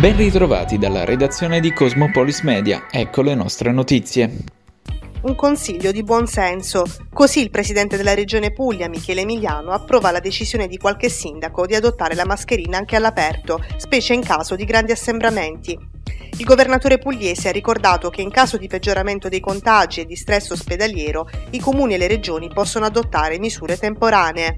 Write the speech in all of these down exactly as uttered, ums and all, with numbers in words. Ben ritrovati dalla redazione di Cosmopolis Media, ecco le nostre notizie. Un consiglio di buon senso. Così il presidente della regione Puglia, Michele Emiliano, approva la decisione di qualche sindaco di adottare la mascherina anche all'aperto, specie in caso di grandi assembramenti. Il governatore pugliese ha ricordato che in caso di peggioramento dei contagi e di stress ospedaliero, i comuni e le regioni possono adottare misure temporanee.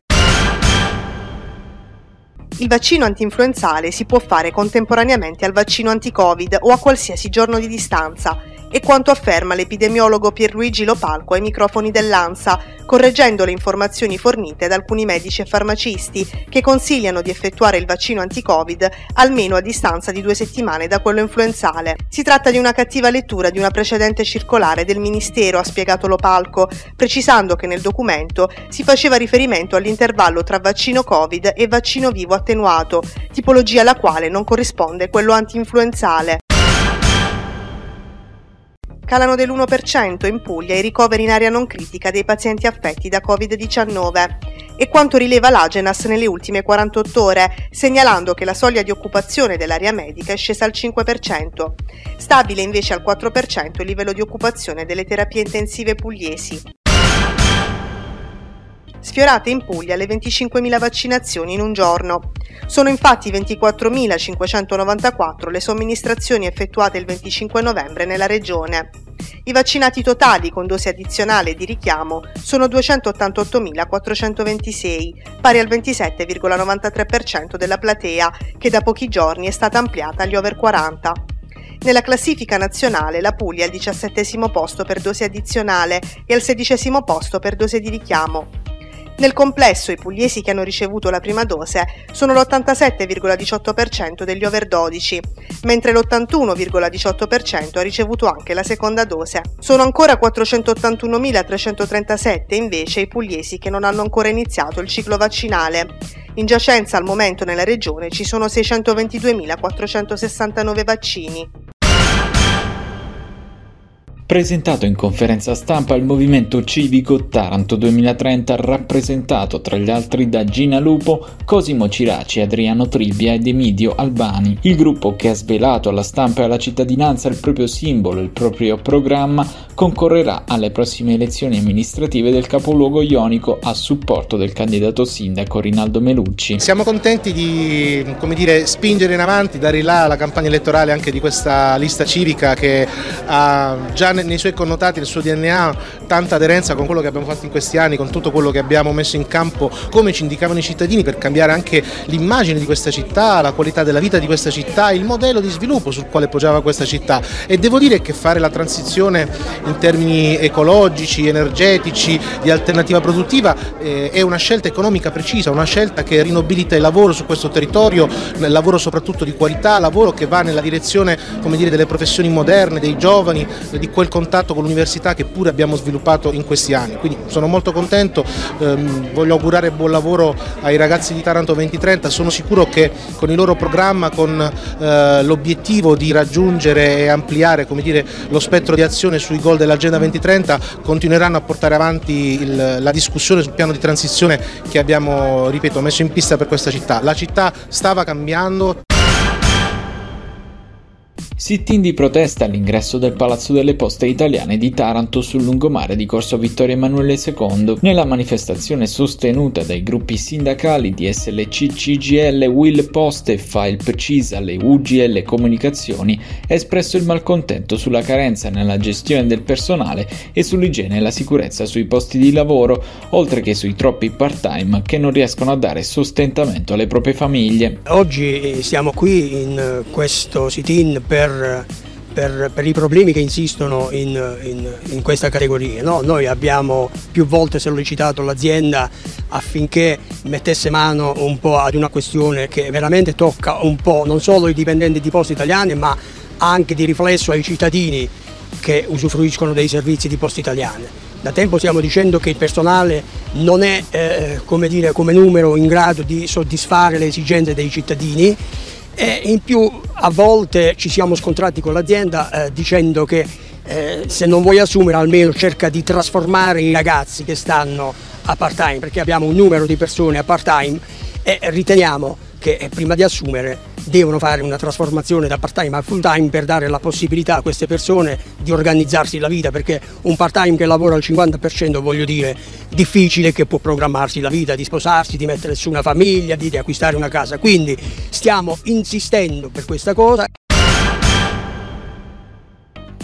Il vaccino antinfluenzale si può fare contemporaneamente al vaccino anti-Covid o a qualsiasi giorno di distanza, è quanto afferma l'epidemiologo Pierluigi Lopalco ai microfoni dell'ANSA, correggendo le informazioni fornite da alcuni medici e farmacisti che consigliano di effettuare il vaccino anti-Covid almeno a distanza di due settimane da quello influenzale. Si tratta di una cattiva lettura di una precedente circolare del Ministero, ha spiegato Lopalco, precisando che nel documento si faceva riferimento all'intervallo tra vaccino Covid e vaccino vivo attenuato, tipologia alla quale non corrisponde quello antinfluenzale. Calano dell'uno per cento in Puglia i ricoveri in area non critica dei pazienti affetti da Covid diciannove. È quanto rileva l'Agenas nelle ultime quarantotto ore, segnalando che la soglia di occupazione dell'area medica è scesa al cinque per cento. Stabile invece al quattro per cento il livello di occupazione delle terapie intensive pugliesi. Sfiorate in Puglia le venticinquemila vaccinazioni in un giorno. Sono infatti ventiquattromilacinquecentonovantaquattro le somministrazioni effettuate il venticinque novembre nella regione. I vaccinati totali con dosi addizionale di richiamo sono duecentottantottomilaquattrocentoventisei, pari al ventisette virgola novantatré per cento della platea, che da pochi giorni è stata ampliata agli over quaranta. Nella classifica nazionale la Puglia è al diciassettesimo posto per dose addizionale e al sedicesimo posto per dose di richiamo. Nel complesso i pugliesi che hanno ricevuto la prima dose sono l'ottantasette virgola diciotto per cento degli over dodici, mentre l'ottantuno virgola diciotto per cento ha ricevuto anche la seconda dose. Sono ancora quattrocentottantunomilatrecentotrentasette invece i pugliesi che non hanno ancora iniziato il ciclo vaccinale. In giacenza al momento nella regione ci sono seicentoventiduemilaquattrocentosessantanove vaccini. Presentato in conferenza stampa il movimento civico Taranto duemilatrenta, rappresentato tra gli altri da Gina Lupo, Cosimo Ciraci, Adriano Tribbia ed Emidio Albani. Il gruppo, che ha svelato alla stampa e alla cittadinanza il proprio simbolo e il proprio programma, concorrerà alle prossime elezioni amministrative del capoluogo ionico a supporto del candidato sindaco Rinaldo Melucci. Siamo contenti di, come dire, spingere in avanti, dare là la campagna elettorale anche di questa lista civica che ha già nei suoi connotati, nel suo D N A, tanta aderenza con quello che abbiamo fatto in questi anni, con tutto quello che abbiamo messo in campo, come ci indicavano i cittadini, per cambiare anche l'immagine di questa città, la qualità della vita di questa città, il modello di sviluppo sul quale poggiava questa città. E devo dire che fare la transizione in termini ecologici, energetici, di alternativa produttiva eh, è una scelta economica precisa, una scelta che rinobilita il lavoro su questo territorio, il lavoro soprattutto di qualità, lavoro che va nella direzione, come dire, delle professioni moderne, dei giovani, di quel contatto con l'università che pure abbiamo sviluppato in questi anni. Quindi sono molto contento, ehm, voglio augurare buon lavoro ai ragazzi di Taranto duemilatrenta, sono sicuro che con il loro programma, con eh, l'obiettivo di raggiungere e ampliare, come dire, lo spettro di azione sui goal dell'Agenda duemilatrenta, continueranno a portare avanti il, la discussione sul piano di transizione che abbiamo, ripeto, messo in pista per questa città. La città stava cambiando. Sit-in di protesta all'ingresso del Palazzo delle Poste Italiane di Taranto sul lungomare di Corso Vittorio Emanuele secondo. Nella manifestazione sostenuta dai gruppi sindacali di S L C, C G I L, Will Post e File Pcisa, le U G L Comunicazioni, è espresso il malcontento sulla carenza nella gestione del personale e sull'igiene e la sicurezza sui posti di lavoro, oltre che sui troppi part-time che non riescono a dare sostentamento alle proprie famiglie. Oggi siamo qui in questo sit-in per Per, per i problemi che insistono in, in, in questa categoria, no? Noi abbiamo più volte sollecitato l'azienda affinché mettesse mano un po' ad una questione che veramente tocca un po' non solo i dipendenti di Poste Italiane, ma anche di riflesso ai cittadini che usufruiscono dei servizi di Poste Italiane. Da tempo stiamo dicendo che il personale non è eh, come dire, come numero in grado di soddisfare le esigenze dei cittadini, e in più a volte ci siamo scontrati con l'azienda eh, dicendo che eh, se non vuoi assumere almeno cerca di trasformare i ragazzi che stanno a part time, perché abbiamo un numero di persone a part time e riteniamo che prima di assumere devono fare una trasformazione da part time a full time per dare la possibilità a queste persone di organizzarsi la vita, perché un part time che lavora al cinquanta per cento, voglio dire, difficile che può programmarsi la vita, di sposarsi, di mettere su una famiglia, di, di acquistare una casa, quindi stiamo insistendo per questa cosa.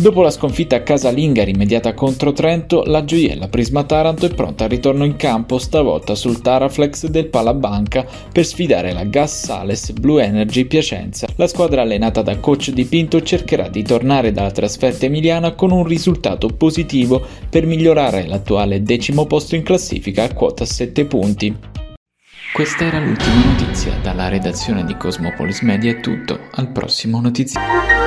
Dopo la sconfitta casalinga rimediata contro Trento, la gioiella Prisma Taranto è pronta al ritorno in campo, stavolta sul Taraflex del Palabanca, per sfidare la Gas-Sales-Blue Energy-Piacenza. La squadra allenata da coach Di Pinto cercherà di tornare dalla trasferta emiliana con un risultato positivo per migliorare l'attuale decimo posto in classifica a quota sette punti. Questa era l'ultima notizia. Dalla redazione di Cosmopolis Media è tutto, al prossimo notiziario.